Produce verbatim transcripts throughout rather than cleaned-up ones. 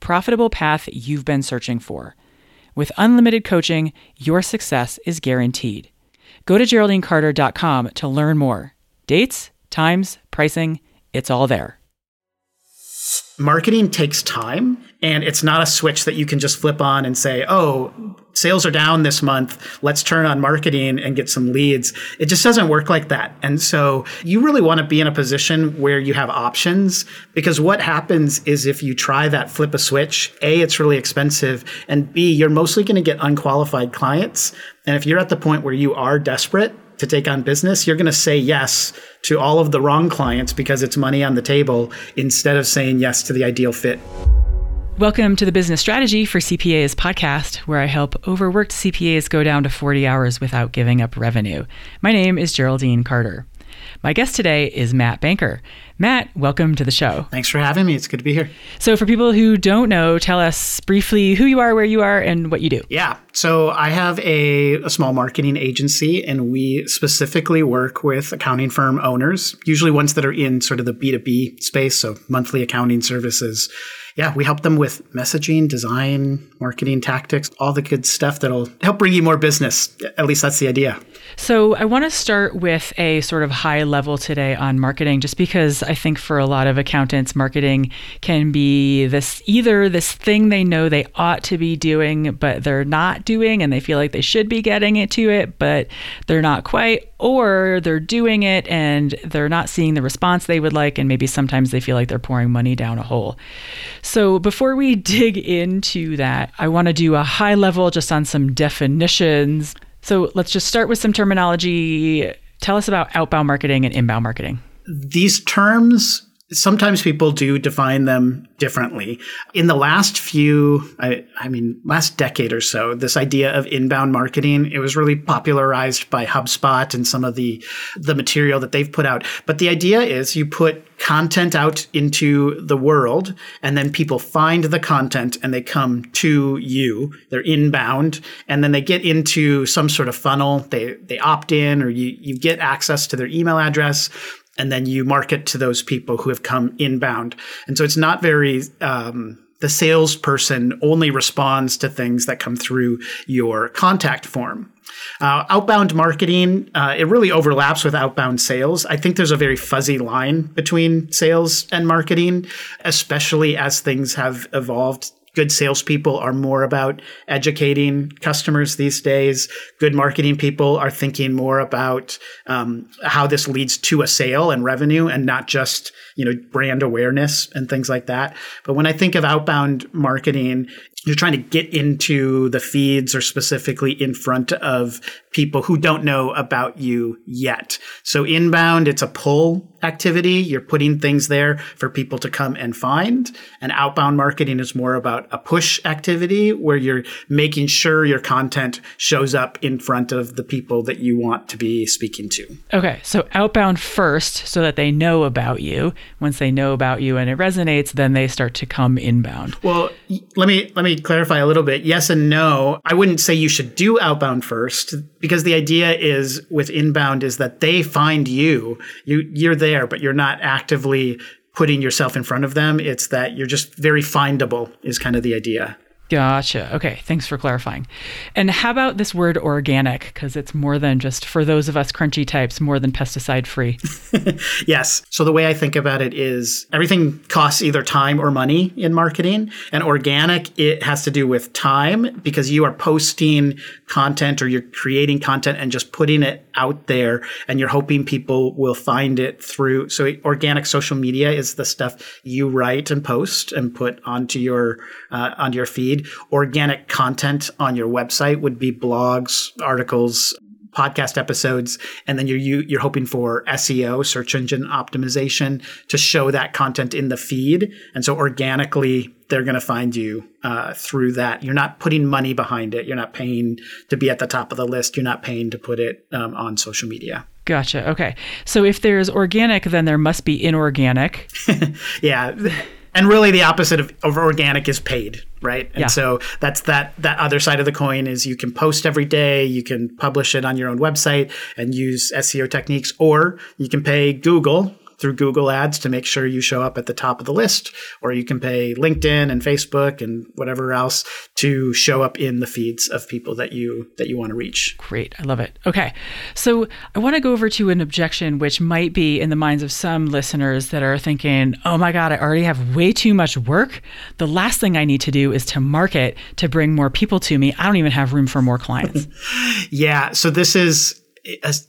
profitable path you've been searching for. With unlimited coaching, your success is guaranteed. Go to geraldine carter dot com to learn more. Dates, times, pricing, it's all there. Marketing takes time, and it's not a switch that you can just flip on and say, oh, sales are down this month, let's turn on marketing and get some leads. It just doesn't work like that. And so you really want to be in a position where you have options, because what happens is if you try that flip a switch, A, it's really expensive, and B, you're mostly going to get unqualified clients. And if you're at the point where you are desperate to take on business, you're going to say yes to all of the wrong clients because it's money on the table instead of saying yes to the ideal fit. Welcome to the Business Strategy for C P As podcast, where I help overworked C P As go down to forty hours without giving up revenue. My name is Geraldine Carter. My guest today is Matt Banker. Matt, welcome to the show. Thanks for having me. It's good to be here. So for people who don't know, tell us briefly who you are, where you are, and what you do. Yeah. So I have a, a small marketing agency, and we specifically work with accounting firm owners, usually ones that are in sort of the B two B space, so monthly accounting services. Yeah, we help them with messaging, design, marketing tactics, all the good stuff that'll help bring you more business. At least that's the idea. So I want to start with a sort of high level today on marketing, just because I think for a lot of accountants, marketing can be this either this thing they know they ought to be doing, but they're not doing, and they feel like they should be getting it to it, but they're not quite, or they're doing it and they're not seeing the response they would like, and maybe sometimes they feel like they're pouring money down a hole. So before we dig into that, I want to do a high level just on some definitions. So let's just start with some terminology. Tell us about outbound marketing and inbound marketing. These terms, sometimes people do define them differently. In the last few, I, I mean, last decade or so, this idea of inbound marketing, it was really popularized by HubSpot and some of the, the material that they've put out. But the idea is you put content out into the world, and then people find the content and they come to you. They're inbound, and then they get into some sort of funnel. They they opt in, or you, you get access to their email address, and then you market to those people who have come inbound. And so it's not very um, – the salesperson only responds to things that come through your contact form. Uh, outbound marketing, uh, it really overlaps with outbound sales. I think there's a very fuzzy line between sales and marketing, especially as things have evolved. Good salespeople are more about educating customers these days. Good marketing people are thinking more about um, how this leads to a sale and revenue, and not just, you know, brand awareness and things like that. But when I think of outbound marketing, you're trying to get into the feeds, or specifically in front of people who don't know about you yet. So inbound, it's a pull activity. You're putting things there for people to come and find. And outbound marketing is more about a push activity, where you're making sure your content shows up in front of the people that you want to be speaking to. Okay. So outbound first, so that they know about you. Once they know about you and it resonates, then they start to come inbound. Well, let me, let me, clarify a little bit. Yes and no. I wouldn't say you should do outbound first, because the idea is with inbound is that they find you. You you're there, but you're not actively putting yourself in front of them. It's that you're just very findable is kind of the idea. Gotcha. Okay. Thanks for clarifying. And how about this word organic? Because it's more than just, for those of us crunchy types, more than pesticide free. Yes. So the way I think about it is everything costs either time or money in marketing. And organic, it has to do with time because you are posting content or you're creating content and just putting it out there and you're hoping people will find it through. So organic social media is the stuff you write and post and put onto your, uh, onto your feed. Organic content on your website would be blogs, articles, podcast episodes, and then you're you're hoping for S E O, search engine optimization, to show that content in the feed. And so organically, they're going to find you uh, through that. You're not putting money behind it. You're not paying to be at the top of the list. You're not paying to put it um, on social media. Gotcha. Okay. So if there's organic, then there must be inorganic. Yeah. And really the opposite of, of organic is paid, right? And yeah. So that's that that other side of the coin is you can post every day, you can publish it on your own website and use S E O techniques, or you can pay Google through Google Ads to make sure you show up at the top of the list, or you can pay LinkedIn and Facebook and whatever else to show up in the feeds of people that you that you want to reach. Great. I love it. Okay. So I want to go over to an objection which might be in the minds of some listeners that are thinking, oh my God, I already have way too much work. The last thing I need to do is to market to bring more people to me. I don't even have room for more clients. Yeah. So this is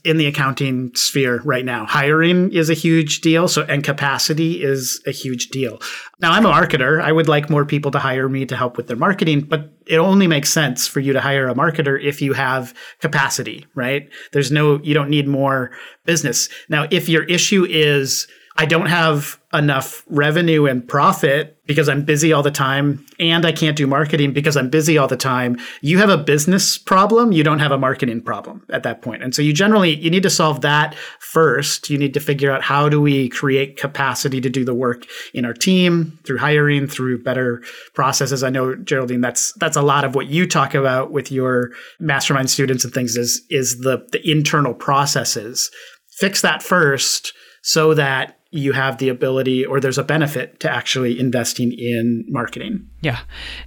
in the accounting sphere right now. Hiring is a huge deal. So, and capacity is a huge deal. Now, I'm a marketer. I would like more people to hire me to help with their marketing, but it only makes sense for you to hire a marketer if you have capacity, right? There's no, you don't need more business. Now, if your issue is, I don't have enough revenue and profit because I'm busy all the time, and I can't do marketing because I'm busy all the time, you have a business problem. You don't have a marketing problem at that point. And so you generally, you need to solve that first. You need to figure out, how do we create capacity to do the work in our team through hiring, through better processes? I know, Geraldine, that's that's a lot of what you talk about with your mastermind students and things is, is the, the internal processes. Fix that first so that you have the ability, or there's a benefit to actually investing in marketing. Yeah.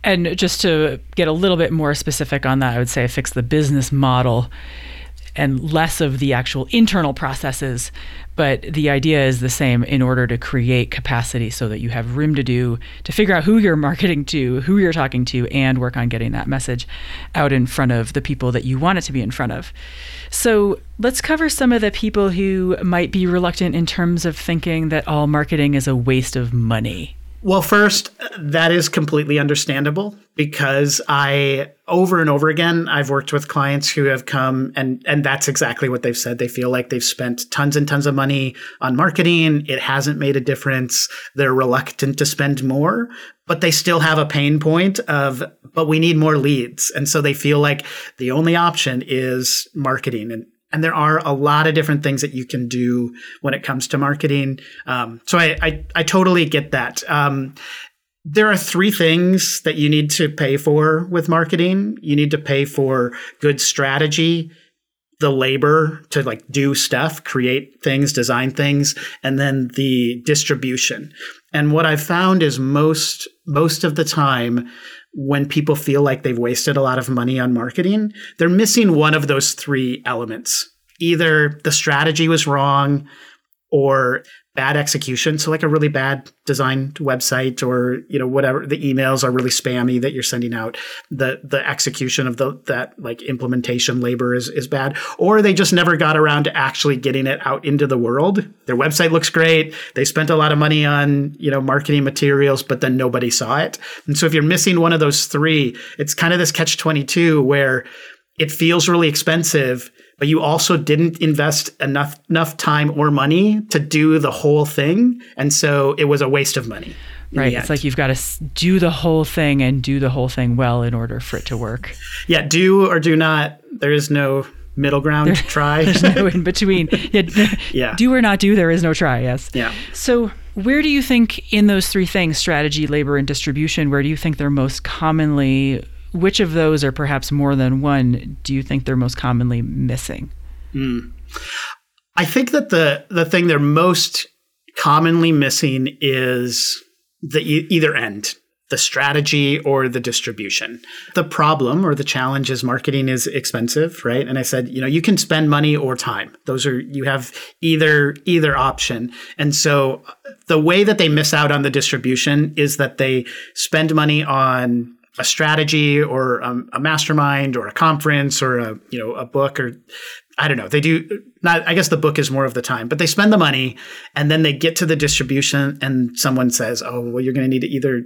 And just to get a little bit more specific on that, I would say fix the business model and less of the actual internal processes. But the idea is the same, in order to create capacity so that you have room to do, to figure out who you're marketing to, who you're talking to, and work on getting that message out in front of the people that you want it to be in front of. So let's cover some of the people who might be reluctant in terms of thinking that all marketing is a waste of money. Well, first, that is completely understandable, because I, over and over again, I've worked with clients who have come and, and that's exactly what they've said. They feel like they've spent tons and tons of money on marketing. It hasn't made a difference. They're reluctant to spend more, but they still have a pain point of, but we need more leads. And so they feel like the only option is marketing. And And there are a lot of different things that you can do when it comes to marketing. Um, so I, I, I totally get that. Um, there are three things that you need to pay for with marketing. You need to pay for good strategy, the labor to like do stuff, create things, design things, and then the distribution. And what I've found is most most of the time, when people feel like they've wasted a lot of money on marketing, they're missing one of those three elements. Either the strategy was wrong, or bad execution. So like a really bad designed website, or, you know, whatever, the emails are really spammy that you're sending out. The the execution of the that like implementation labor is, is bad, or they just never got around to actually getting it out into the world. Their website looks great. They spent a lot of money on, you know, marketing materials, but then nobody saw it. And so if you're missing one of those three, it's kind of this catch twenty-two where it feels really expensive, but you also didn't invest enough enough time or money to do the whole thing. And so it was a waste of money. Right. It's like you've got to do the whole thing and do the whole thing well in order for it to work. Yeah. Do or do not. There is no middle ground. There, try. There's no in between. Yeah, yeah. Do or not do. There is no try. Yes. Yeah. So where do you think in those three things, strategy, labor, and distribution, where do you think they're most commonly, which of those, or perhaps more than one, do you think they're most commonly missing? Mm. I think that the the thing they're most commonly missing is the e- either end. the strategy or the distribution. The problem or the challenge is marketing is expensive, right? And I said, you know, you can spend money or time. Those are, you have either, either option. And so the way that they miss out on the distribution is that they spend money on a strategy or um, a mastermind or a conference or a, you know, a book or I don't know. They do not, I guess the book is more of the time, but they spend the money and then they get to the distribution and someone says, oh, well, you're going to need to either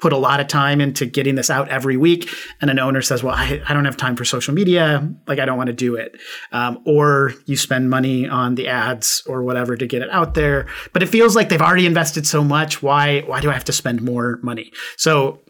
put a lot of time into getting this out every week. And an owner says, well, I, I don't have time for social media. Like, I don't want to do it. Um, or you spend money on the ads or whatever to get it out there. But it feels like they've already invested so much. Why, why do I have to spend more money? So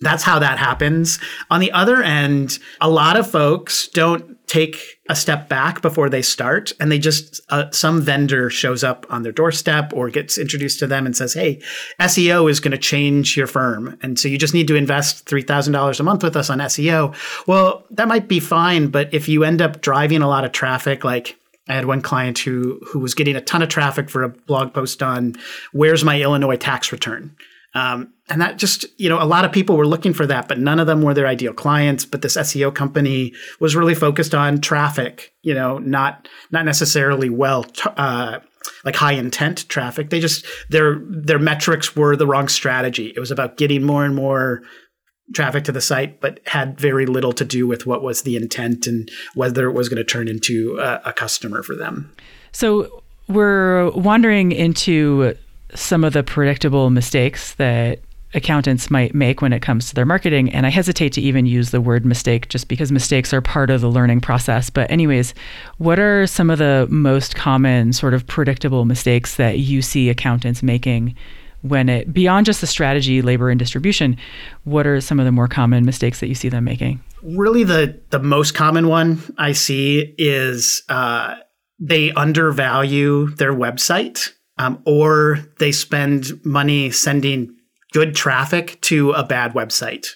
that's how that happens. On the other end, a lot of folks don't take a step back before they start, and they just, uh, some vendor shows up on their doorstep or gets introduced to them and says, hey, S E O is going to change your firm. And so you just need to invest three thousand dollars a month with us on S E O. Well, that might be fine, but if you end up driving a lot of traffic, like I had one client who who was getting a ton of traffic for a blog post on where's my Illinois tax return? Um, and that just, you know, a lot of people were looking for that, but none of them were their ideal clients. But this S E O company was really focused on traffic, you know, not not necessarily well, t- uh, like high intent traffic. They just, their their metrics were the wrong strategy. It was about getting more and more traffic to the site, but had very little to do with what was the intent and whether it was going to turn into a, a customer for them. So we're wandering into some of the predictable mistakes that accountants might make when it comes to their marketing. And I hesitate to even use the word mistake just because mistakes are part of the learning process. But anyways, what are some of the most common sort of predictable mistakes that you see accountants making when it, beyond just the strategy, labor, and distribution, what are some of the more common mistakes that you see them making? Really the, the most common one I see is uh, they undervalue their website. Um, or they spend money sending good traffic to a bad website.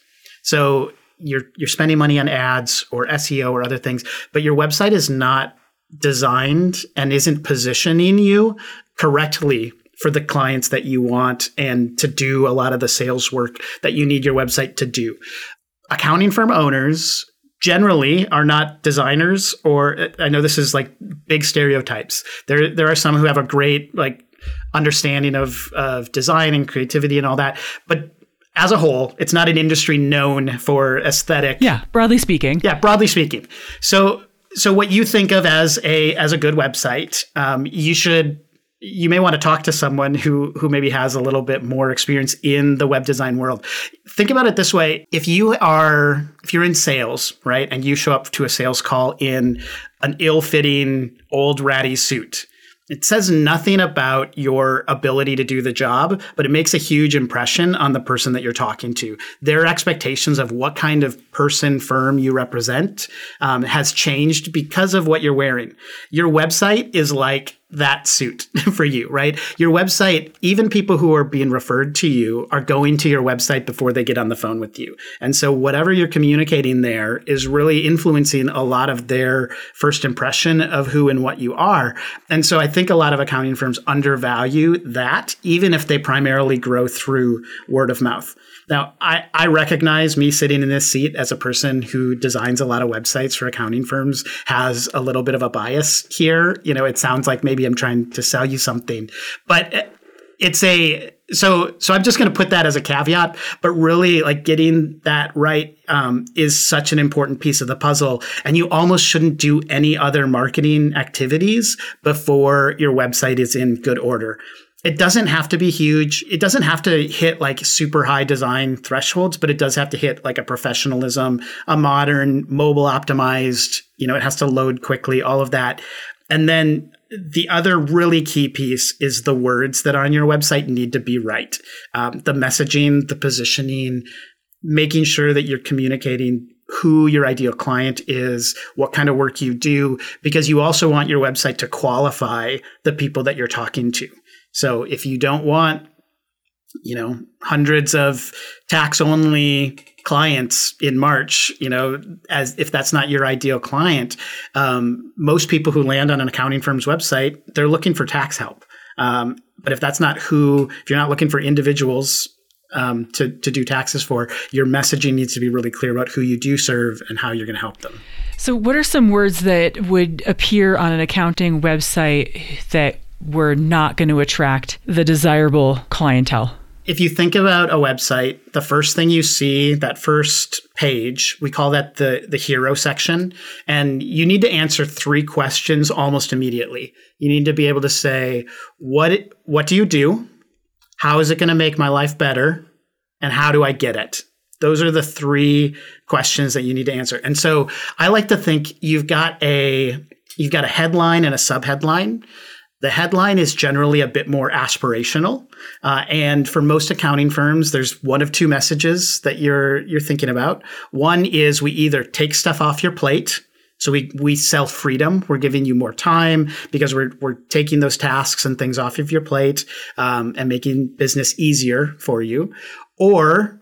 So you're you're spending money on ads or S E O or other things, but your website is not designed and isn't positioning you correctly for the clients that you want and to do a lot of the sales work that you need your website to do. Accounting firm owners generally are not designers, or I know this is like big stereotypes. There there are some who have a great like understanding of, of design and creativity and all that. But as a whole, it's not an industry known for aesthetic. Yeah, broadly speaking. Yeah, broadly speaking. So so what you think of as a as a good website, um, you should you may want to talk to someone who who maybe has a little bit more experience in the web design world. Think about it this way. If you are if you're in sales, right, and you show up to a sales call in an ill-fitting old ratty suit, it says nothing about your ability to do the job, but it makes a huge impression on the person that you're talking to. Their expectations of what kind of person, firm you represent um, has changed because of what you're wearing. Your website is like that suit for you, right? Your website, even people who are being referred to you are going to your website before they get on the phone with you. And so whatever you're communicating there is really influencing a lot of their first impression of who and what you are. And so I think a lot of accounting firms undervalue that, even if they primarily grow through word of mouth. Now, I, I recognize me sitting in this seat as a person who designs a lot of websites for accounting firms has a little bit of a bias here. You know, it sounds like maybe I'm trying to sell you something, but it's a, so, so I'm just going to put that as a caveat, but really like getting that right um, is such an important piece of the puzzle. And you almost shouldn't do any other marketing activities before your website is in good order. It doesn't have to be huge. It doesn't have to hit like super high design thresholds, but it does have to hit like a professionalism, a modern, mobile optimized, you know, it has to load quickly, all of that. And then the other really key piece is the words that are on your website need to be right. Um, the messaging, the positioning, making sure that you're communicating who your ideal client is, what kind of work you do, because you also want your website to qualify the people that you're talking to. So if you don't want, you know, hundreds of tax-only clients in March, you know, as if that's not your ideal client, um, most people who land on an accounting firm's website, they're looking for tax help. Um, but if that's not who, if you're not looking for individuals um, to, to do taxes for, your messaging needs to be really clear about who you do serve and how you're going to help them. So what are some words that would appear on an accounting website that were not going to attract the desirable clientele? If you think about a website, the first thing you see, that first page, we call that the, the hero section. And you need to answer three questions almost immediately. You need to be able to say, what, what do you do? How is it going to make my life better? And how do I get it? Those are the three questions that you need to answer. And so I like to think you've got a, you've got a headline and a subheadline. The headline is generally a bit more aspirational. Uh, and for most accounting firms, there's one of two messages that you're you're thinking about. One is we either take stuff off your plate. So we we sell freedom. We're giving you more time because we're we're taking those tasks and things off of your plate um, and making business easier for you. Or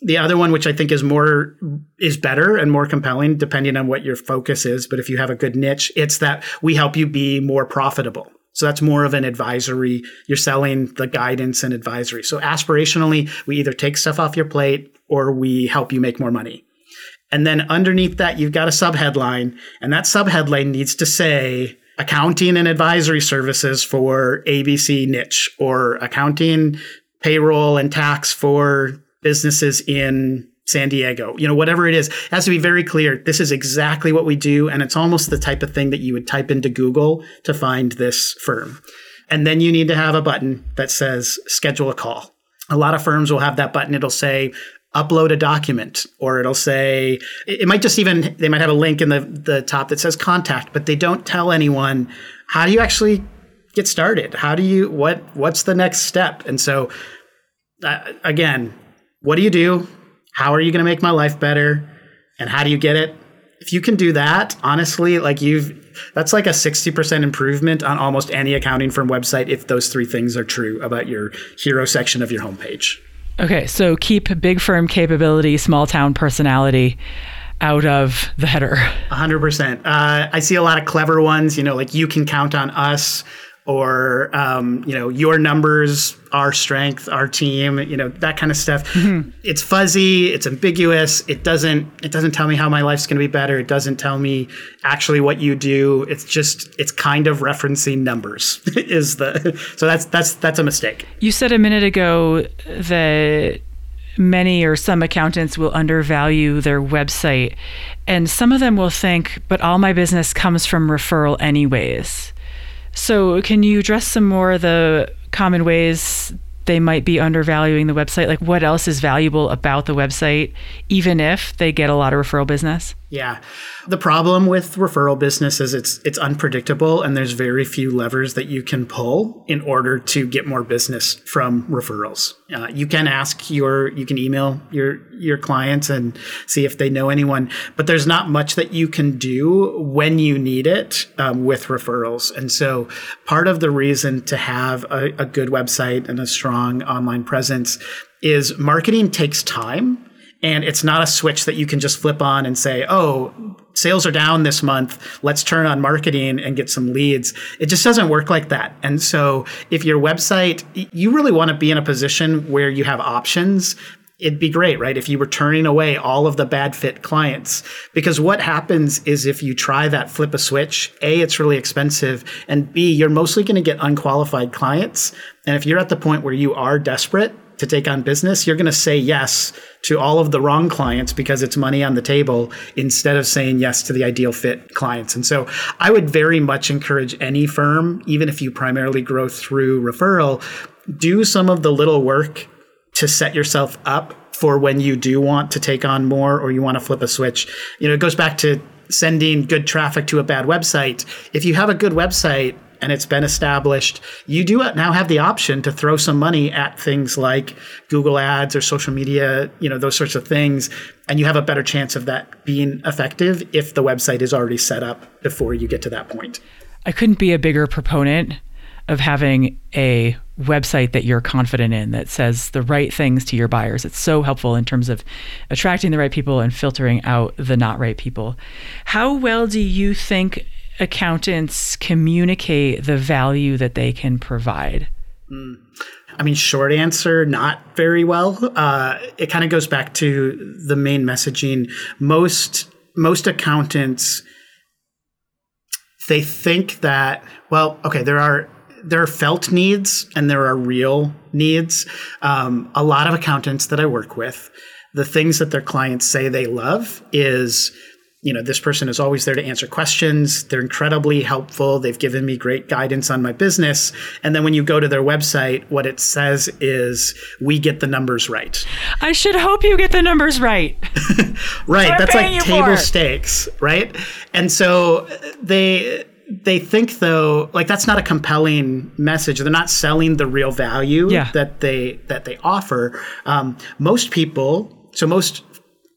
the other one, which I think is more is better and more compelling, depending on what your focus is. But if you have a good niche, it's that we help you be more profitable. So that's more of an advisory. You're selling the guidance and advisory. So aspirationally, we either take stuff off your plate or we help you make more money. And then underneath that, you've got a subheadline. And that subheadline needs to say accounting and advisory services for A B C niche, or accounting, payroll, and tax for businesses in San Diego, you know, whatever it is. It has to be very clear. This is exactly what we do. And it's almost the type of thing that you would type into Google to find this firm. And then you need to have a button that says schedule a call. A lot of firms will have that button. It'll say upload a document, or it'll say, it might just even, they might have a link in the, the top that says contact, but they don't tell anyone, how do you actually get started? How do you, what, what's the next step? And so uh, again, what do you do? How are you going to make my life better? And how do you get it? If you can do that, honestly, like you've, that's like a sixty percent improvement on almost any accounting firm website if those three things are true about your hero section of your homepage. Okay, so keep big firm capability, small town personality out of the header. one hundred percent. Uh, I see a lot of clever ones, you know, like you can count on us, or, um, you know, your numbers, our strength, our team, you know, that kind of stuff. Mm-hmm. It's fuzzy. It's ambiguous. It doesn't, it doesn't tell me how my life's going to be better. It doesn't tell me actually what you do. It's just, it's kind of referencing numbers is the, so that's, that's, that's a mistake. You said a minute ago that many or some accountants will undervalue their website, and some of them will think, but all my business comes from referral anyways. So can you address some more of the common ways they might be undervaluing the website? Like what else is valuable about the website, even if they get a lot of referral business? Yeah. The problem with referral business is it's it's unpredictable, and there's very few levers that you can pull in order to get more business from referrals. Uh, you can ask your, you can email your, your clients and see if they know anyone, but there's not much that you can do when you need it um, with referrals. And so part of the reason to have a, a good website and a strong online presence is marketing takes time. And it's not a switch that you can just flip on and say, oh, sales are down this month. Let's turn on marketing and get some leads. It just doesn't work like that. And so if your website, you really want to be in a position where you have options. It'd be great, right? If you were turning away all of the bad fit clients, because what happens is if you try that flip a switch, A, it's really expensive. And B, you're mostly going to get unqualified clients. And if you're at the point where you are desperate to take on business, you're going to say yes to all of the wrong clients because it's money on the table instead of saying yes to the ideal fit clients. And so I would very much encourage any firm, even if you primarily grow through referral, do some of the little work to set yourself up for when you do want to take on more or you want to flip a switch. You know, it goes back to sending good traffic to a bad website. If you have a good website and it's been established, you do now have the option to throw some money at things like Google Ads or social media, you know, those sorts of things. And you have a better chance of that being effective if the website is already set up before you get to that point. I couldn't be a bigger proponent of having a website that you're confident in that says the right things to your buyers. It's so helpful in terms of attracting the right people and filtering out the not right people. How well do you think accountants communicate the value that they can provide? Mm. I mean, short answer, not very well. Uh, it kind of goes back to the main messaging. Most most accountants, they think that, well, okay, there are there are felt needs and there are real needs. Um, a lot of accountants that I work with, the things that their clients say they love is, you know, this person is always there to answer questions. They're incredibly helpful. They've given me great guidance on my business. And then when you go to their website, what it says is, we get the numbers right. I should hope you get the numbers right. Right. That's, that's like table stakes, right? And so they... They think, though, like that's not a compelling message. They're not selling the real value yeah. that they that they offer. Um, most people, so most,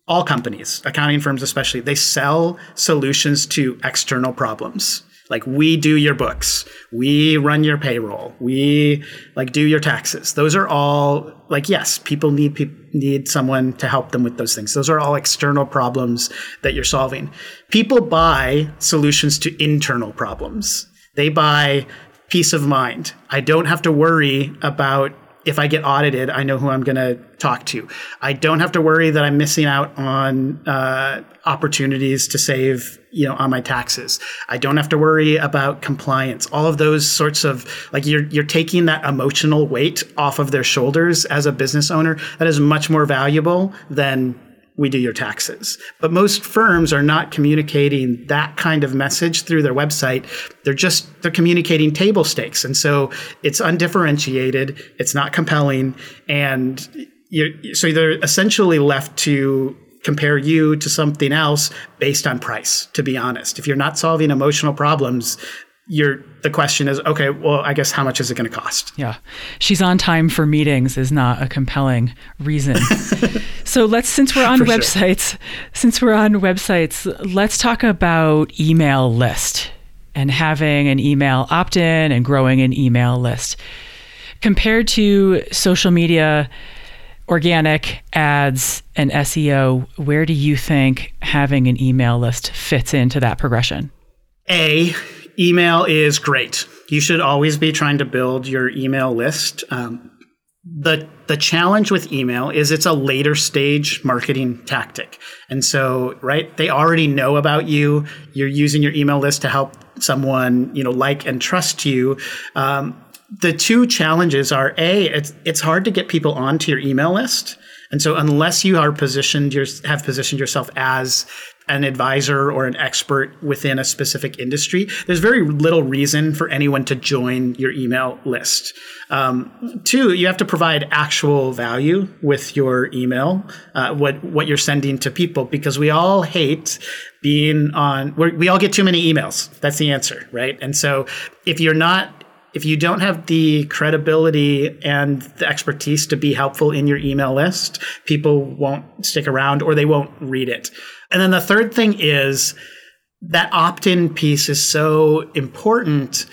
all companies, accounting firms especially, they sell solutions to external problems. Like, we do your books, we run your payroll, we like do your taxes. Those are all like, yes, people need pe- need someone to help them with those things. Those are all external problems that you're solving. People buy solutions to internal problems. They buy peace of mind. I don't have to worry about if I get audited, I know who I'm going to talk to. I don't have to worry that I'm missing out on uh, opportunities to save, you know, on my taxes. I don't have to worry about compliance. All of those sorts of, like, you're you're taking that emotional weight off of their shoulders as a business owner. That is much more valuable than we do your taxes. But most firms are not communicating that kind of message through their website. They're just, they're communicating table stakes. And so it's undifferentiated, it's not compelling. And you're, so they're essentially left to compare you to something else based on price, to be honest. If you're not solving emotional problems, You're, the question is, okay, well, I guess how much is it going to cost? Yeah. She's on time for meetings is not a compelling reason. So let's, since we're on for websites, sure. since we're on websites, let's talk about email list and having an email opt-in and growing an email list. Compared to social media, organic ads, and S E O, where do you think having an email list fits into that progression? A... Email is great. You should always be trying to build your email list. Um, the the challenge with email is it's a later stage marketing tactic. And so, right, they already know about you. You're using your email list to help someone, you know, like and trust you. Um, the two challenges are, A, it's it's hard to get people onto your email list. And so unless you are positioned, you have positioned yourself as an advisor or an expert within a specific industry, there's very little reason for anyone to join your email list. Um, two, you have to provide actual value with your email, uh, what what you're sending to people, because we all hate being on, we're, we all get too many emails. That's the answer, right? And so if you're not, if you don't have the credibility and the expertise to be helpful in your email list, people won't stick around or they won't read it. And then the third thing is that opt-in piece is so important.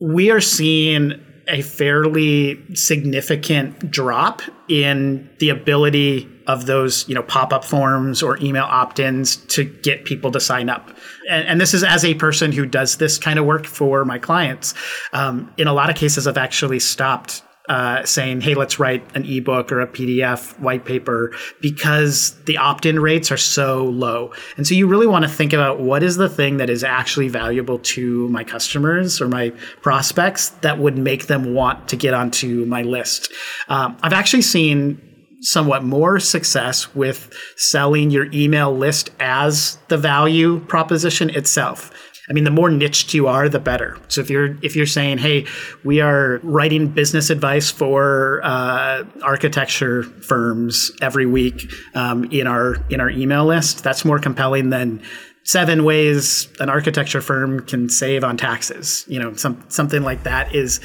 We are seeing a fairly significant drop in the ability of those, you know, pop-up forms or email opt-ins to get people to sign up. And, and this is as a person who does this kind of work for my clients. Um, in a lot of cases, I've actually stopped uh, saying, hey, let's write an ebook or a P D F white paper because the opt-in rates are so low. And so you really want to think about what is the thing that is actually valuable to my customers or my prospects that would make them want to get onto my list. Um, I've actually seen somewhat more success with selling your email list as the value proposition itself. I mean, the more niched you are, the better. So if you're if you're saying, hey, we are writing business advice for uh, architecture firms every week um, in our in our email list, that's more compelling than seven ways an architecture firm can save on taxes. You know, some, something like that is,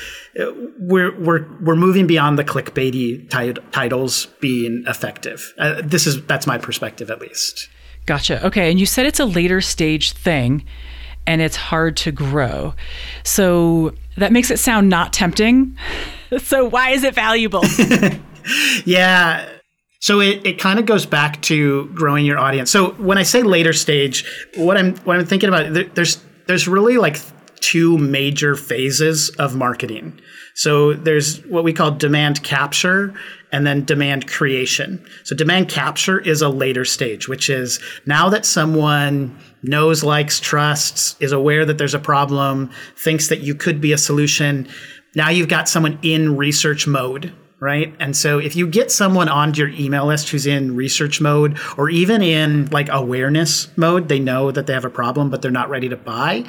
we're we're we're moving beyond the clickbaity tit- titles being effective. Uh, this is that's my perspective, at least. Gotcha. Okay, and you said it's a later stage thing, and it's hard to grow. So that makes it sound not tempting. So why is it valuable? Yeah. So it, it kind of goes back to growing your audience. So when I say later stage, what I'm what I'm thinking about, there, there's there's really like two major phases of marketing. So there's what we call demand capture and then demand creation. So demand capture is a later stage, which is now that someone knows, likes, trusts, is aware that there's a problem, thinks that you could be a solution. Now you've got someone in research mode, right? And so if you get someone onto your email list who's in research mode or even in like awareness mode, they know that they have a problem, but they're not ready to buy.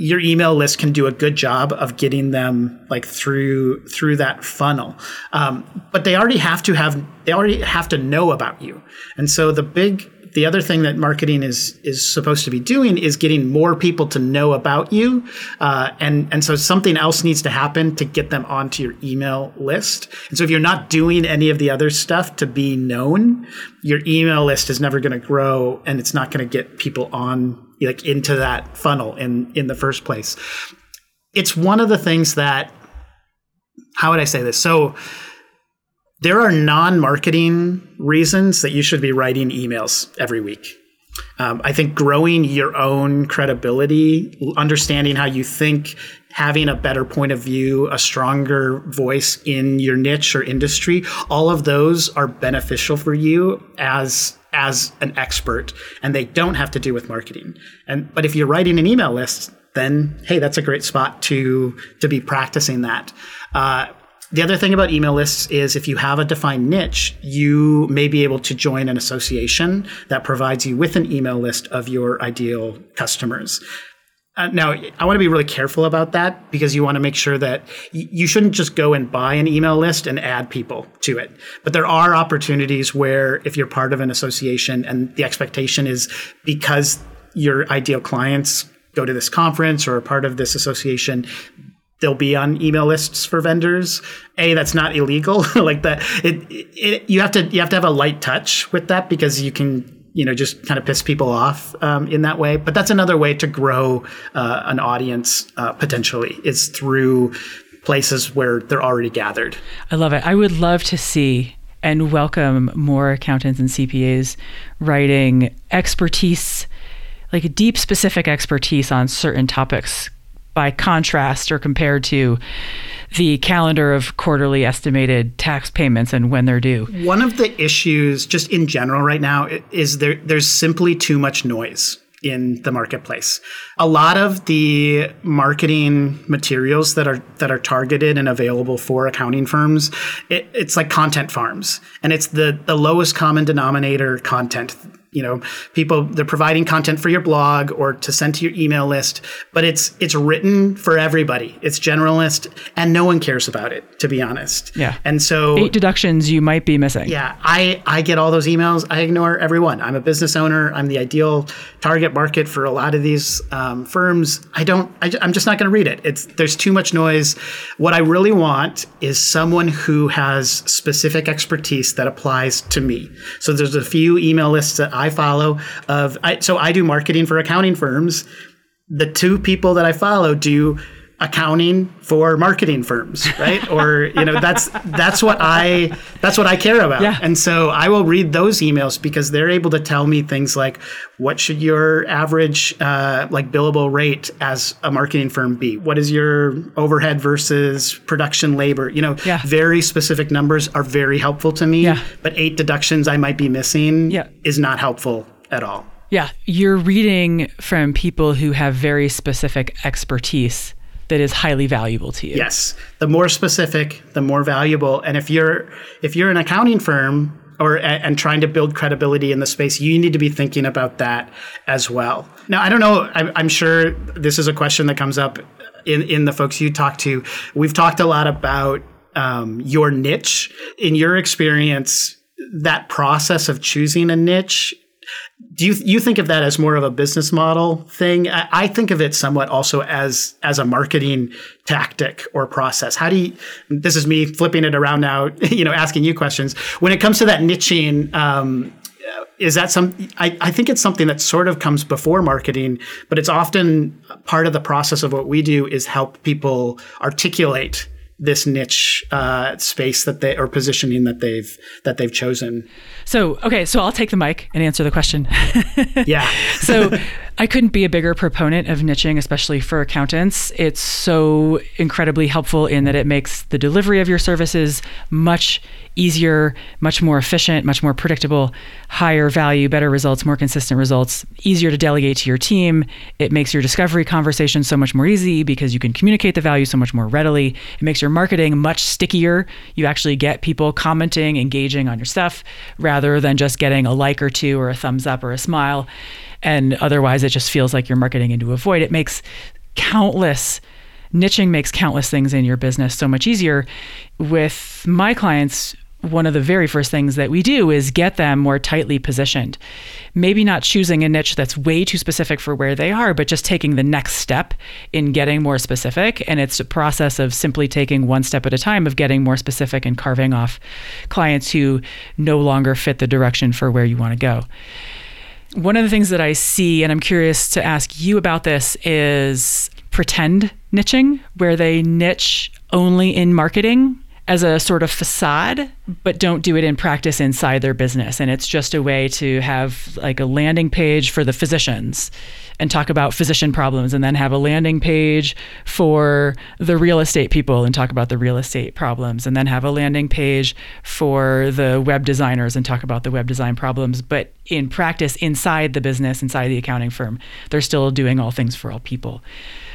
Your email list can do a good job of getting them like through through that funnel. Um, but they already have to have they already have to know about you. And so the big the other thing that marketing is is supposed to be doing is getting more people to know about you. Uh, and, and so something else needs to happen to get them onto your email list. And so if you're not doing any of the other stuff to be known, your email list is never going to grow and it's not going to get people on like into that funnel in, in the first place. It's one of the things that, how would I say this? So there are non-marketing reasons that you should be writing emails every week. Um, I think growing your own credibility, understanding how you think, having a better point of view, a stronger voice in your niche or industry, all of those are beneficial for you as as an expert, and they don't have to do with marketing. And but if you're writing an email list, then hey, that's a great spot to to be practicing that. Uh, The other thing about email lists is if you have a defined niche, you may be able to join an association that provides you with an email list of your ideal customers. Uh, now, I want to be really careful about that because you want to make sure that y- you shouldn't just go and buy an email list and add people to it. But there are opportunities where if you're part of an association and the expectation is because your ideal clients go to this conference or are part of this association, they'll be on email lists for vendors. A, that's not illegal. Like that, it, it, you have to you have to have a light touch with that because you can you know just kind of piss people off um, in that way. But that's another way to grow uh, an audience uh, potentially is through places where they're already gathered. I love it. I would love to see and welcome more accountants and C P As writing expertise, like deep specific expertise on certain topics, by contrast or compared to the calendar of quarterly estimated tax payments and when they're due. One of the issues just in general right now is there, there's simply too much noise in the marketplace. A lot of the marketing materials that are that are targeted and available for accounting firms, it, it's like content farms. And it's the, the lowest common denominator content. You know, people, they're providing content for your blog or to send to your email list, but it's it's written for everybody. It's generalist and no one cares about it, to be honest. Yeah. And so eight deductions you might be missing. Yeah. I, I get all those emails. I ignore everyone. I'm a business owner. I'm the ideal target market for a lot of these um, firms. I don't, I, I'm just not going to read it. It's there's too much noise. What I really want is someone who has specific expertise that applies to me. So there's a few email lists that I follow of, I, so I do marketing for accounting firms. The two people that I follow do accounting for marketing firms, right? Or, you know, that's, that's what I, that's what I care about. Yeah. And so I will read those emails because they're able to tell me things like, what should your average, uh, like billable rate as a marketing firm be? What is your overhead versus production labor? You know, yeah. Very specific numbers are very helpful to me, yeah. But eight deductions I might be missing yeah. is not helpful at all. Yeah. You're reading from people who have very specific expertise that is highly valuable to you. Yes. The more specific, the more valuable. And if you're if you're an accounting firm or and trying to build credibility in the space, you need to be thinking about that as well. Now, I don't know. I'm, I'm sure this is a question that comes up in, in the folks you talk to. We've talked a lot about um, your niche. In your experience, that process of choosing a niche, Do you you think of that as more of a business model thing? I, I think of it somewhat also as as a marketing tactic or process. How do you? This is me flipping it around now. You know, asking you questions when it comes to that niching. Um, is that some? I, I think it's something that sort of comes before marketing, but it's often part of the process of what we do is help people articulate this niche uh, space that they or positioning that they've that they've chosen. So okay, so I'll take the mic and answer the question. Yeah. So I couldn't be a bigger proponent of niching, especially for accountants. It's so incredibly helpful in that it makes the delivery of your services much easier, much more efficient, much more predictable, higher value, better results, more consistent results, easier to delegate to your team. It makes your discovery conversation so much more easy because you can communicate the value so much more readily. It makes your marketing much stickier. You actually get people commenting, engaging on your stuff rather than just getting a like or two or a thumbs up or a smile. And otherwise, it just feels like you're marketing into a void. It makes countless, niching makes countless things in your business so much easier. With my clients, one of the very first things that we do is get them more tightly positioned. Maybe not choosing a niche that's way too specific for where they are, but just taking the next step in getting more specific. And it's a process of simply taking one step at a time of getting more specific and carving off clients who no longer fit the direction for where you want to go. One of the things that I see, and I'm curious to ask you about this, is pretend niching, where they niche only in marketing as a sort of facade, but don't do it in practice inside their business. And it's just a way to have like a landing page for the physicians and talk about physician problems, and then have a landing page for the real estate people and talk about the real estate problems, and then have a landing page for the web designers and talk about the web design problems. But in practice, inside the business, inside the accounting firm, they're still doing all things for all people.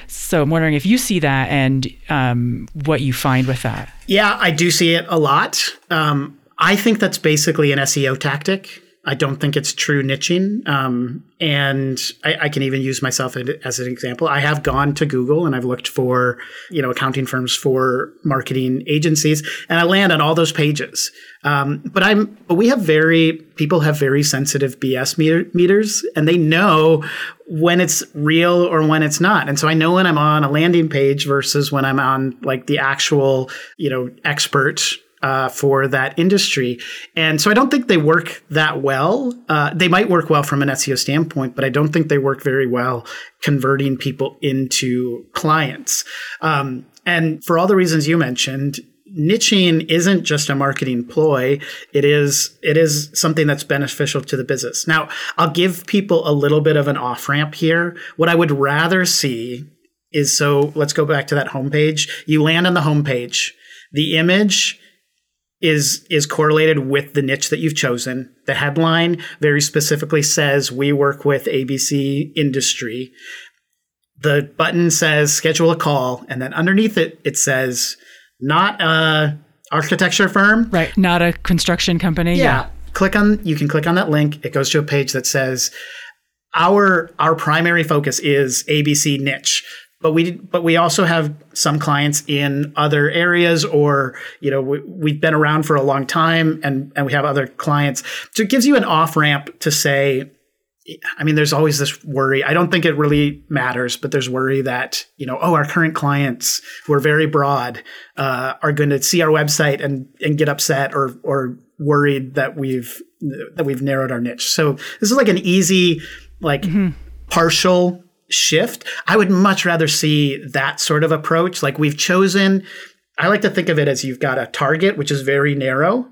So I'm wondering if you see that and um, what you find with that. Yeah, I do see it a lot. Um, I think that's basically an S E O tactic. I don't think it's true niching. Um, and I, I can even use myself as an example. I have gone to Google and I've looked for, you know, accounting firms for marketing agencies, and I land on all those pages. Um, but I'm, but we have very, people have very sensitive B S meter, meters, and they know when it's real or when it's not. And so I know when I'm on a landing page versus when I'm on like the actual, you know, expert Uh, for that industry. And so I don't think they work that well. Uh, they might work well from an S E O standpoint, but I don't think they work very well converting people into clients. Um, and for all the reasons you mentioned, niching isn't just a marketing ploy. It is, it is something that's beneficial to the business. Now, I'll give people a little bit of an off-ramp here. What I would rather see is, so let's go back to that homepage. You land on the homepage. The image is is correlated with the niche that you've chosen. The headline very specifically says, we work with A B C industry. The button says, schedule a call. And then underneath it, it says, not a architecture firm. Right, not a construction company. Yeah, yeah. Click on, you can click on that link. It goes to a page that says, our our primary focus is A B C niche. But we but we also have some clients in other areas, or, you know, we, we've been around for a long time and, and we have other clients. So it gives you an off-ramp to say, I mean, there's always this worry. I don't think it really matters, but there's worry that, you know, oh, our current clients who are very broad uh, are going to see our website and, and get upset or or worried that we've that we've narrowed our niche. So this is like an easy, like mm-hmm. partial shift. I would much rather see that sort of approach. Like we've chosen, I like to think of it as you've got a target, which is very narrow.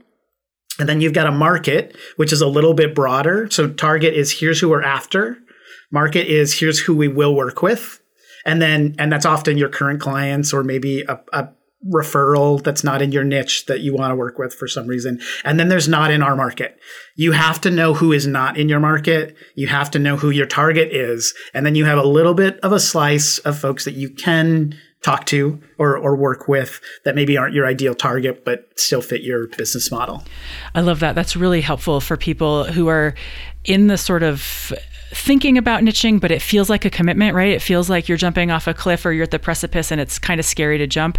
And then you've got a market, which is a little bit broader. So target is here's who we're after. Market is here's who we will work with. And then, and that's often your current clients or maybe a, a referral that's not in your niche that you want to work with for some reason. And then there's not in our market. You have to know who is not in your market. You have to know who your target is. And then you have a little bit of a slice of folks that you can talk to or, or work with that maybe aren't your ideal target, but still fit your business model. I love that. That's really helpful for people who are in the sort of thinking about niching, but it feels like a commitment, right? It feels like you're jumping off a cliff or you're at the precipice and it's kind of scary to jump.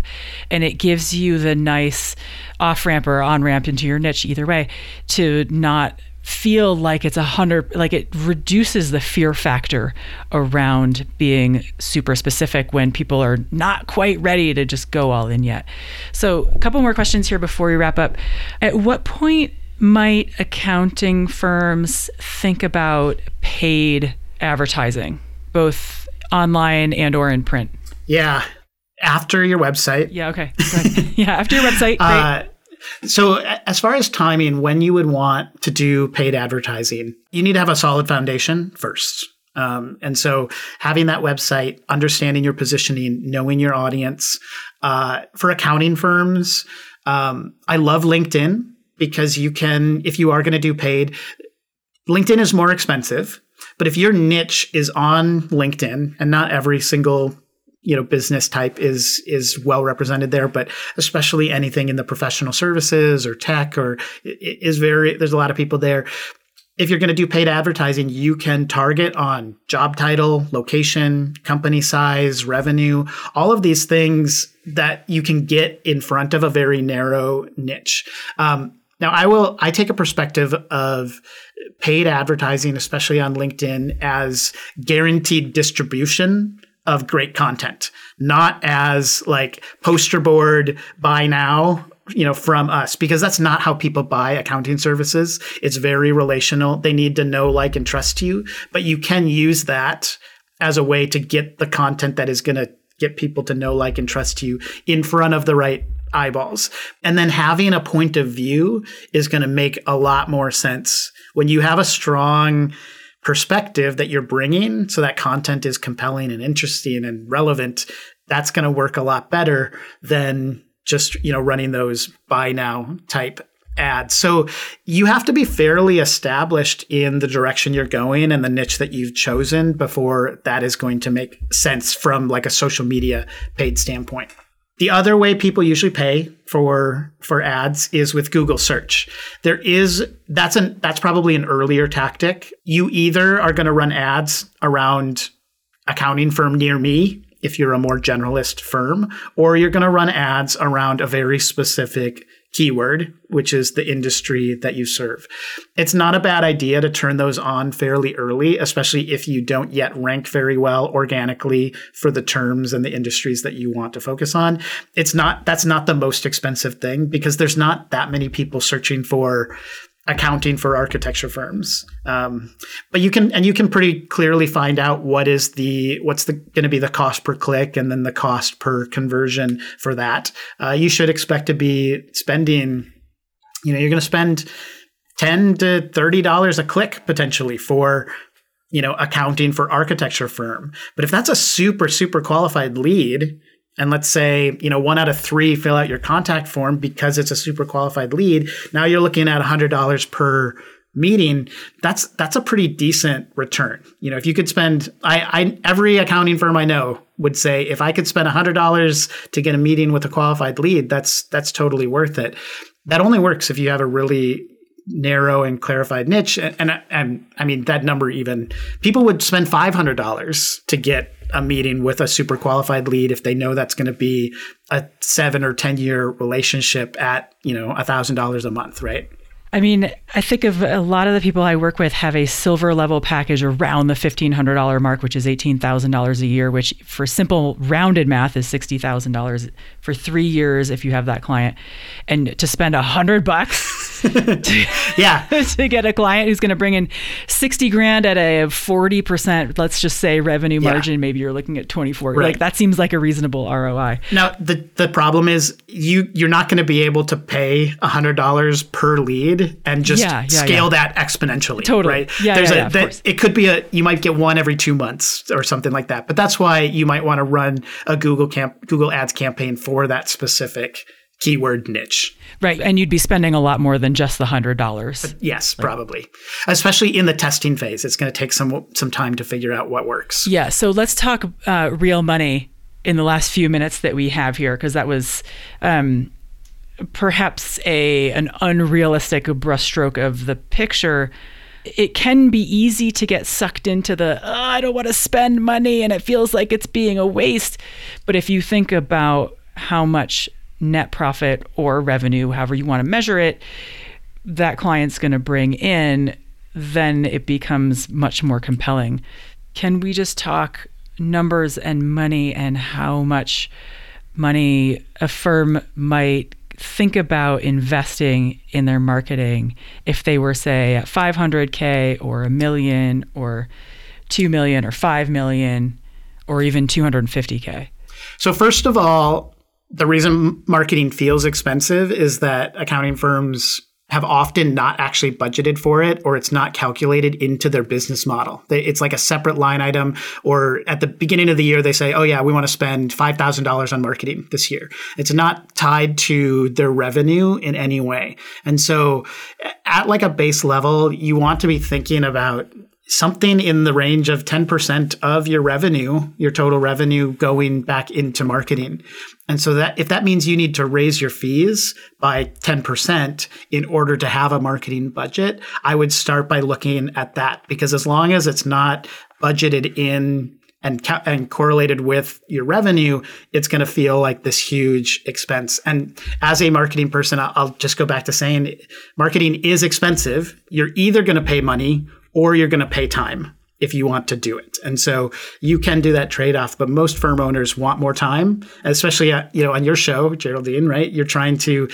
And it gives you the nice off-ramp or on-ramp into your niche, either way, to not feel like it's a hundred, like it reduces the fear factor around being super specific when people are not quite ready to just go all in yet. So a couple more questions here before we wrap up. At what point might accounting firms think about paid advertising, both online and or in print? Yeah. After your website. Yeah. Okay. Yeah. After your website. Great. Uh, so as far as timing, when you would want to do paid advertising, you need to have a solid foundation first. Um, and so having that website, understanding your positioning, knowing your audience, uh, for accounting firms, um, I love LinkedIn because you can, if you are going to do paid, LinkedIn is more expensive, but if your niche is on LinkedIn, and not every single, you know, business type is, is well represented there, but especially anything in the professional services or tech or is very, there's a lot of people there. If you're going to do paid advertising, you can target on job title, location, company size, revenue, all of these things that you can get in front of a very narrow niche. Um, now, I will I take a perspective of paid advertising, especially on LinkedIn, as guaranteed distribution of great content, not as like poster board buy now, you know, from us, because that's not how people buy accounting services. It's very relational. They need to know, like, and trust you, but you can use that as a way to get the content that is going to get people to know, like, and trust you in front of the right eyeballs. And then having a point of view is going to make a lot more sense when you have a strong perspective that you're bringing. So that content is compelling and interesting and relevant. That's going to work a lot better than just, you know, running those buy now type ads. So you have to be fairly established in the direction you're going and the niche that you've chosen before that is going to make sense from like a social media paid standpoint. The other way people usually pay for for ads is with Google search. There is that's an that's probably an earlier tactic. You either are going to run ads around accounting firm near me, if you're a more generalist firm, or you're going to run ads around a very specific keyword, which is the industry that you serve. It's not a bad idea to turn those on fairly early, especially if you don't yet rank very well organically for the terms and the industries that you want to focus on. It's not, that's not the most expensive thing because there's not that many people searching for accounting for architecture firms. Um, but you can, and you can pretty clearly find out what is the, what's the going to be the cost per click and then the cost per conversion for that. Uh, you should expect to be spending, you know, you're going to spend ten to thirty dollars a click potentially for, you know, accounting for architecture firm. But if that's a super, super qualified lead, and let's say, you know, one out of three fill out your contact form because it's a super qualified lead. Now you're looking at one hundred dollars per meeting. That's that's a pretty decent return. You know, if you could spend, I, I every accounting firm I know would say, if I could spend one hundred dollars to get a meeting with a qualified lead, that's that's totally worth it. That only works if you have a really narrow and clarified niche. And, and, and I mean, that number even, people would spend five hundred dollars to get a meeting with a super qualified lead if they know that's going to be a seven or ten year relationship at, you know, a thousand dollars a month, right? I mean, I think of a lot of the people I work with have a silver level package around the fifteen hundred dollars mark, which is eighteen thousand dollars a year, which for simple rounded math is sixty thousand dollars for three years if you have that client. And to spend a hundred bucks to, yeah. to get a client who's going to bring in sixty grand at a forty percent, let's just say revenue margin, yeah. Maybe you're looking at twenty-four, right. Like that seems like a reasonable R O I. Now, the, the problem is you, you're not going to be able to pay one hundred dollars per lead and just yeah, yeah, scale yeah. that exponentially. Totally. Right? Yeah, There's yeah, a, yeah, that, it could be a, you might get one every two months or something like that. But that's why you might want to run a Google camp, Google Ads campaign for that specific keyword niche. Right. And you'd be spending a lot more than just the one hundred dollars. But yes, like, probably. Especially in the testing phase. It's going to take some some time to figure out what works. Yeah. So let's talk uh, real money in the last few minutes that we have here, because that was... Um, perhaps a an unrealistic brushstroke of the picture. It can be easy to get sucked into the, oh, I don't want to spend money and it feels like it's being a waste. But if you think about how much net profit or revenue, however you want to measure it, that client's going to bring in, then it becomes much more compelling. Can we just talk numbers and money and how much money a firm might think about investing in their marketing if they were, say, at five hundred K or a million or two million or five million or even two hundred fifty K? So first of all, the reason marketing feels expensive is that accounting firms have often not actually budgeted for it, or it's not calculated into their business model. It's like a separate line item, or at the beginning of the year, they say, oh yeah, we want to spend five thousand dollars on marketing this year. It's not tied to their revenue in any way. And so at like a base level, you want to be thinking about something in the range of ten percent of your revenue, your total revenue, going back into marketing. And so that if that means you need to raise your fees by ten percent in order to have a marketing budget, I would start by looking at that, because as long as it's not budgeted in and ca- and correlated with your revenue, it's going to feel like this huge expense. And as a marketing person, I'll, I'll just go back to saying marketing is expensive. You're either going to pay money or you're going to pay time if you want to do it. And so you can do that trade-off, but most firm owners want more time, especially uh, you know, on your show, Geraldine, right? You're trying to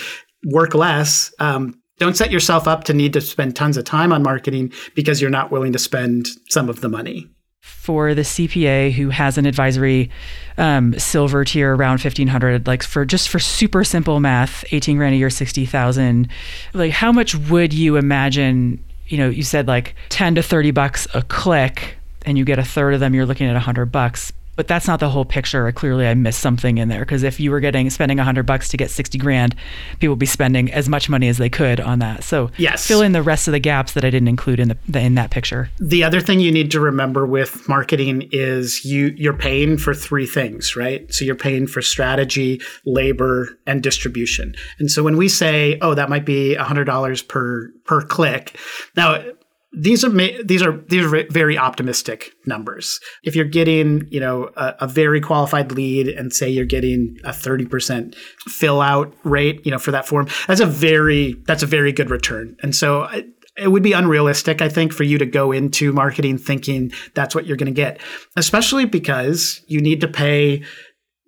work less. Um, don't set yourself up to need to spend tons of time on marketing because you're not willing to spend some of the money. For the C P A who has an advisory um, silver tier around fifteen hundred, like for just for super simple math, eighteen grand a year, sixty thousand, like how much would you imagine? You know, you said like ten to thirty bucks a click and you get a third of them, you're looking at a hundred bucks, but that's not the whole picture. Clearly I missed something in there, because if you were getting spending a hundred bucks to get sixty grand, people would be spending as much money as they could on that. So yes, fill in the rest of the gaps that I didn't include in the in that picture. The other thing you need to remember with marketing is you you're paying for three things, right? So you're paying for strategy, labor, and distribution. And so when we say, oh, that might be a hundred dollars per per click. Now, these are these are these are very optimistic numbers. If you're getting, you know, a, a very qualified lead, and say you're getting a thirty percent fill out rate, you know, for that form, that's a very that's a very good return. And so I, it would be unrealistic, I think, for you to go into marketing thinking that's what you're going to get, especially because you need to pay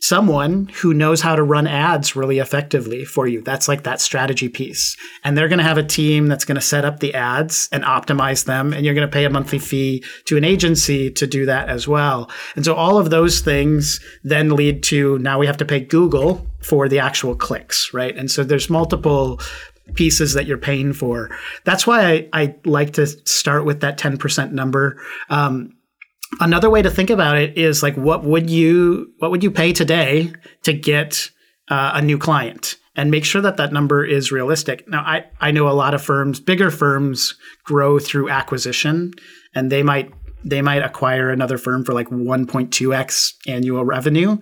someone who knows how to run ads really effectively for you. That's like that strategy piece. And they're going to have a team that's going to set up the ads and optimize them. And you're going to pay a monthly fee to an agency to do that as well. And so all of those things then lead to, now we have to pay Google for the actual clicks, right? And so there's multiple pieces that you're paying for. That's why I, I like to start with that ten percent number. Um, Another way to think about it is like, what would you what would you pay today to get uh, a new client? And make sure that that number is realistic. Now, I, I know a lot of firms, bigger firms, grow through acquisition, and they might they might acquire another firm for like one point two x annual revenue.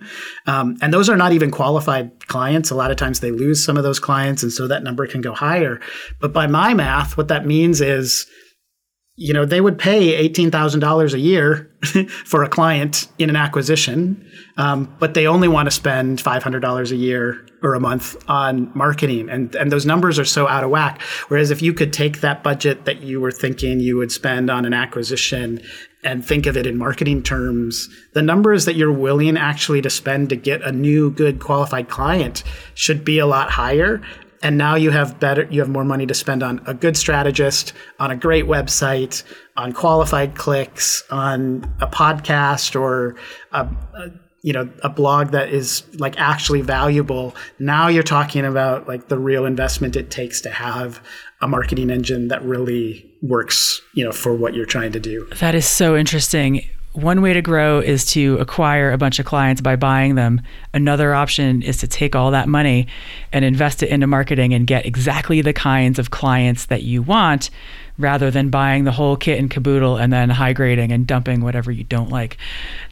Um, and those are not even qualified clients. A lot of times they lose some of those clients, and so that number can go higher. But by my math, what that means is, you know, they would pay eighteen thousand dollars a year for a client in an acquisition, um, but they only want to spend five hundred dollars a year or a month on marketing. And, and those numbers are so out of whack. Whereas if you could take that budget that you were thinking you would spend on an acquisition and think of it in marketing terms, the numbers that you're willing actually to spend to get a new, good, qualified client should be a lot higher. And now you have better, you have more money to spend on a good strategist, on a great website, on qualified clicks, on a podcast or a, a, you know, a blog that is like actually valuable. Now you're talking about like the real investment it takes to have a marketing engine that really works, you know, for what you're trying to do. That is so interesting. One way to grow is to acquire a bunch of clients by buying them. Another option is to take all that money and invest it into marketing and get exactly the kinds of clients that you want, rather than buying the whole kit and caboodle and then high grading and dumping whatever you don't like.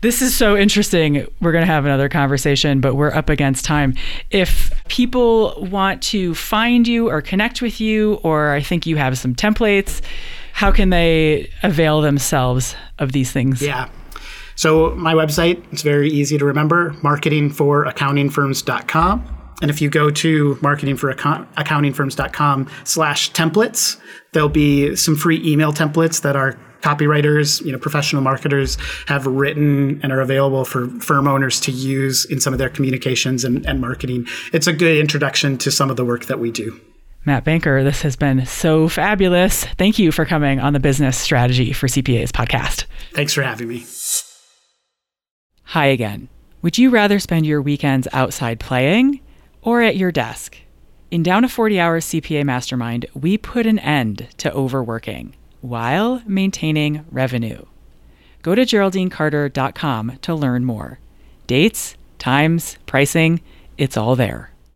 This is so interesting. We're going to have another conversation, but we're up against time. If people want to find you or connect with you, or I think you have some templates, how can they avail themselves of these things? Yeah. So my website, it's very easy to remember, marketing for accounting firms dot com. And if you go to marketing for accounting firms dot com slash templates, there'll be some free email templates that are copywriters, you know, professional marketers have written and are available for firm owners to use in some of their communications and, and marketing. It's a good introduction to some of the work that we do. Matt Banker, this has been so fabulous. Thank you for coming on the Business Strategy for C P As podcast. Thanks for having me. Hi again. Would you rather spend your weekends outside playing or at your desk? In Down to forty Hours C P A Mastermind, we put an end to overworking while maintaining revenue. Go to geraldine carter dot com to learn more. Dates, times, pricing, it's all there.